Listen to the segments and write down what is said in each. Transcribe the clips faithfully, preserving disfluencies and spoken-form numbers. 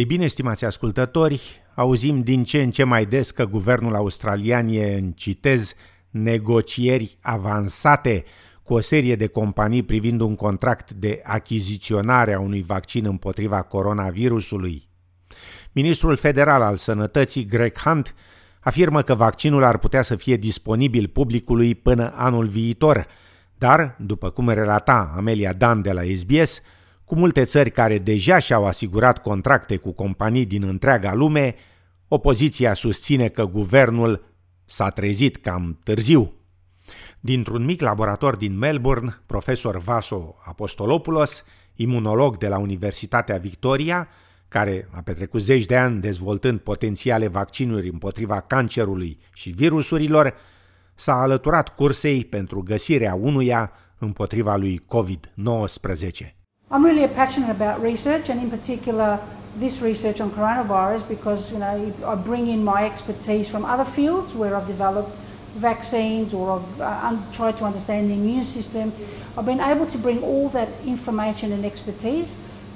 Ei bine, stimați ascultători, auzim din ce în ce mai des că guvernul australian e în, citez, negocieri avansate cu o serie de companii privind un contract de achiziționare a unui vaccin împotriva coronavirusului. Ministrul federal al sănătății, Greg Hunt, afirmă că vaccinul ar putea să fie disponibil publicului până anul viitor, dar, după cum relata Amelia Dan de la S B S, cu multe țări care deja și-au asigurat contracte cu companii din întreaga lume, opoziția susține că guvernul s-a trezit cam târziu. Dintr-un mic laborator din Melbourne, profesor Vaso Apostolopoulos, imunolog de la Universitatea Victoria, care a petrecut zeci de ani dezvoltând potențiale vaccinuri împotriva cancerului și virusurilor, s-a alăturat cursei pentru găsirea unuia împotriva lui covid nouăsprezece. I'm really passionate about research, and in particular this research on coronavirus, because you know I bring in my expertise from other fields where I've developed vaccines or I've uh, tried to understand the immune system. I've been able to bring all that information and expertise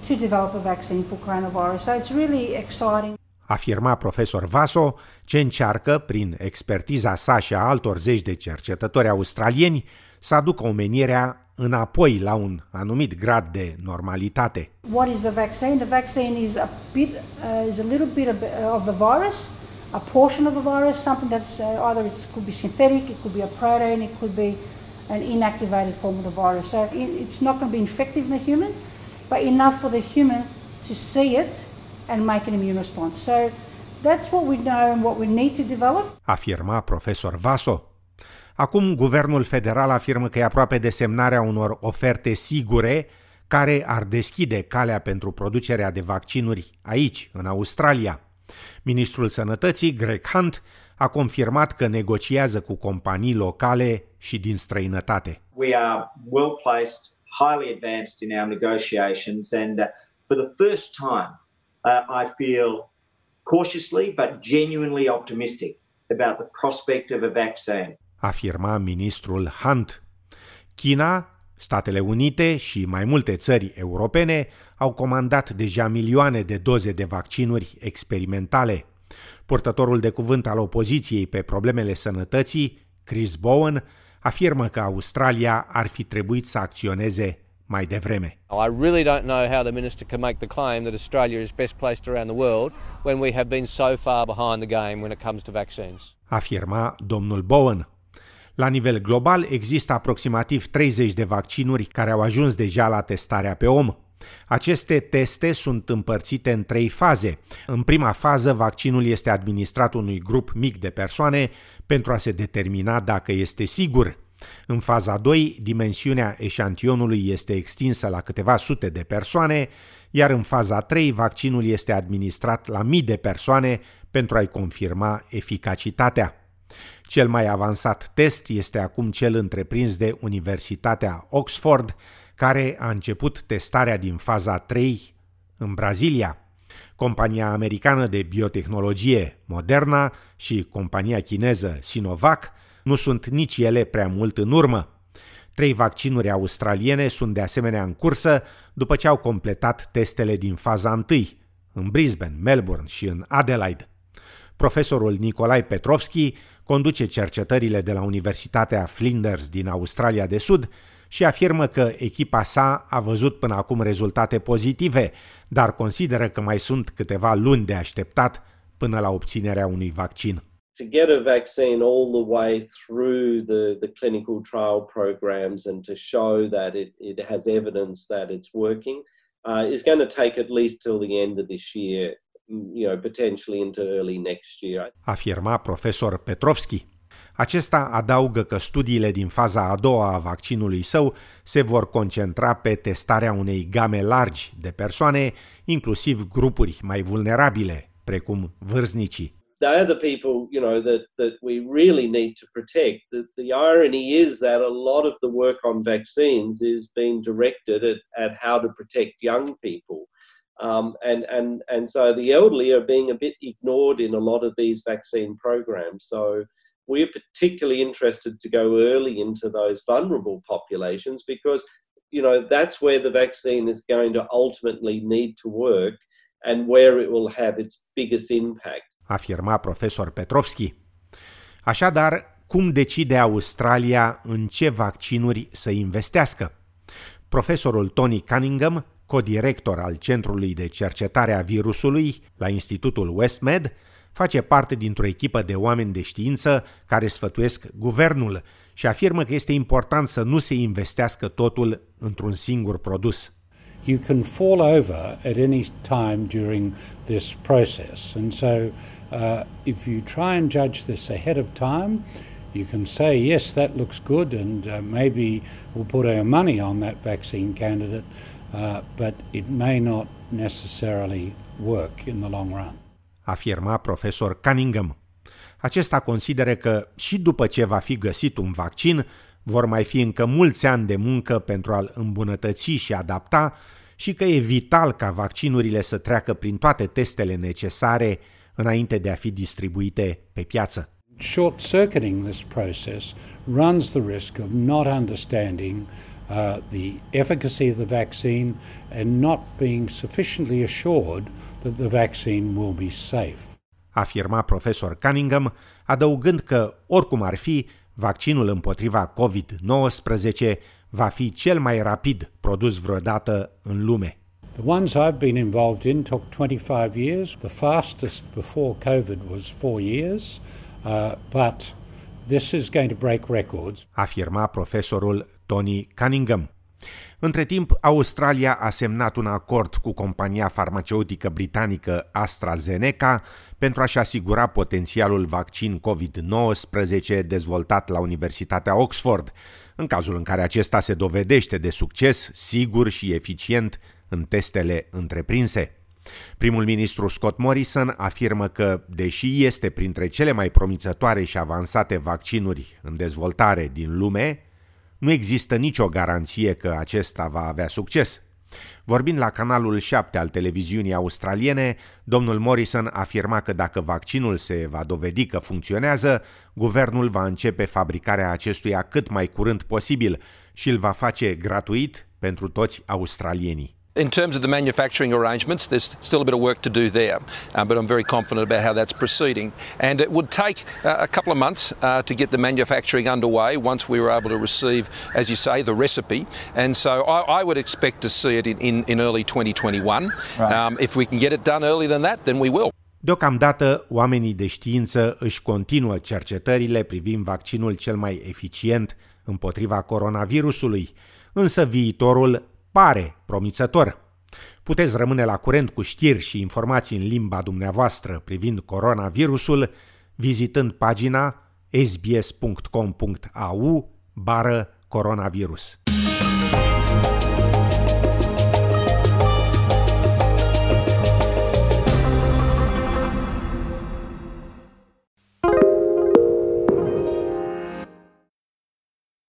to develop a vaccine for coronavirus. So it's really exciting. Afirma profesor Vaso, ce încearcă, prin expertiza sa și a altor zeci de cercetători australieni, să aducă omenirea înapoi la un anumit grad de normalitate. What is the vaccine? The vaccine is a bit uh, is a little bit of the virus, a portion of the virus, something that's uh, either it could be synthetic, it could be a protein, it could be an inactivated form of the virus. So it's not going to be infective in the human, but enough for the human to see it and make an immune response. So that's what we know and what we need to develop. Afirma profesor Vaso. Acum, guvernul federal afirmă că e aproape de semnarea unor oferte sigure care ar deschide calea pentru producerea de vaccinuri aici, în Australia. Ministrul Sănătății, Greg Hunt, a confirmat că negociază cu companii locale și din străinătate. We are well placed, highly advanced in our negotiations, and for the first time uh, I feel cautiously but genuinely optimistic about the prospect of a vaccine. Afirma ministrul Hunt. China, Statele Unite și mai multe țări europene au comandat deja milioane de doze de vaccinuri experimentale. Purtătorul de cuvânt al opoziției pe problemele sănătății, Chris Bowen, afirmă că Australia ar fi trebuit să acționeze mai devreme. I really don't know how the minister can make the claim that Australia is best placed around the world when we have been so far behind the game when it comes to vaccines. Afirma domnul Bowen. La nivel global există aproximativ treizeci de vaccinuri care au ajuns deja la testarea pe om. Aceste teste sunt împărțite în trei faze. În prima fază, vaccinul este administrat unui grup mic de persoane pentru a se determina dacă este sigur. În faza a doua, dimensiunea eșantionului este extinsă la câteva sute de persoane, iar în faza a treia, vaccinul este administrat la mii de persoane pentru a-i confirma eficacitatea. Cel mai avansat test este acum cel întreprins de Universitatea Oxford, care a început testarea din faza a treia în Brazilia. Compania americană de biotehnologie Moderna și compania chineză Sinovac nu sunt nici ele prea mult în urmă. Trei vaccinuri australiene sunt de asemenea în cursă după ce au completat testele din faza a întâia, în Brisbane, Melbourne și în Adelaide. Profesorul Nikolai Petrovsky conduce cercetările de la Universitatea Flinders din Australia de Sud și afirmă că echipa sa a văzut până acum rezultate pozitive, dar consideră că mai sunt câteva luni de așteptat până la obținerea unui vaccin. To get a vaccine all the way through the, the clinical trial programs and to show that it, it has evidence that it's working uh, is going to take at least till the end of this year, you know, potentially into early next year. Afirma profesor Petrovsky. Acesta adaugă că studiile din faza a doua a vaccinului său se vor concentra pe testarea unei game largi de persoane, inclusiv grupuri mai vulnerabile, precum vârstnicii. They're the people, you know, that, that we really need to protect. The, the irony is that a lot of the work on vaccines is being directed at, at how to protect young people. Um, and, and, and so the elderly are being a bit ignored in a lot of these vaccine programs. So we're particularly interested to go early into those vulnerable populations because, you know, that's where the vaccine is going to ultimately need to work. and where it will have its biggest impact. Afirma profesor Petrovsky. Așadar, cum decide Australia în ce vaccinuri să investească? Profesorul Tony Cunningham, codirector al Centrului de Cercetare a Virusului la Institutul WestMed, face parte dintr-o echipă de oameni de știință care sfătuiesc guvernul și afirmă că este important să nu se investească totul într-un singur produs. You can fall over at any time during this process, and so uh, if you try and judge this ahead of time, you can say, yes, that looks good, and uh, maybe we'll put our money on that vaccine candidate, uh, but it may not necessarily work in the long run. Afirma profesor Cunningham. Acesta consideră că și după ce va fi găsit un vaccin, vor mai fi încă mulți ani de muncă pentru a-l îmbunătăți și adapta și că e vital ca vaccinurile să treacă prin toate testele necesare înainte de a fi distribuite pe piață. Short-circuiting this process runs the risk of not understanding uh, the efficacy of the vaccine and not being sufficiently assured that the vaccine will be safe. Afirma profesor Cunningham, adăugând că, oricum ar fi, vaccinul împotriva covid nouăsprezece va fi cel mai rapid produs vreodată în lume. The ones I've been involved in took twenty-five years. The fastest before COVID was four years. Uh, but this is going to break records. Afirma profesorul Tony Cunningham. Între timp, Australia a semnat un acord cu compania farmaceutică britanică AstraZeneca pentru a-și asigura potențialul vaccin covid nouăsprezece dezvoltat la Universitatea Oxford, în cazul în care acesta se dovedește de succes, sigur și eficient în testele întreprinse. Primul ministru Scott Morrison afirmă că, deși este printre cele mai promițătoare și avansate vaccinuri în dezvoltare din lume, nu există nicio garanție că acesta va avea succes. Vorbind la canalul șapte al televiziunii australiene, domnul Morrison afirma că dacă vaccinul se va dovedi că funcționează, guvernul va începe fabricarea acestuia cât mai curând posibil și îl va face gratuit pentru toți australienii. In terms of the manufacturing arrangements, there's still a bit of work to do there, uh, but I'm very confident about how that's proceeding. And it would take uh, a couple of months uh, to get the manufacturing underway once we were able to receive, as you say, the recipe. And so I, I would expect to see it in, in, in early twenty twenty-one. Right. Um, if we can get it done earlier than that, then we will. Deocamdată, oamenii de știință își continuă cercetările privind vaccinul cel mai eficient împotriva coronavirusului, însă viitorul pare promițător. Puteți rămâne la curent cu știri și informații în limba dumneavoastră privind coronavirusul vizitând pagina s b s dot com dot a u bară coronavirus.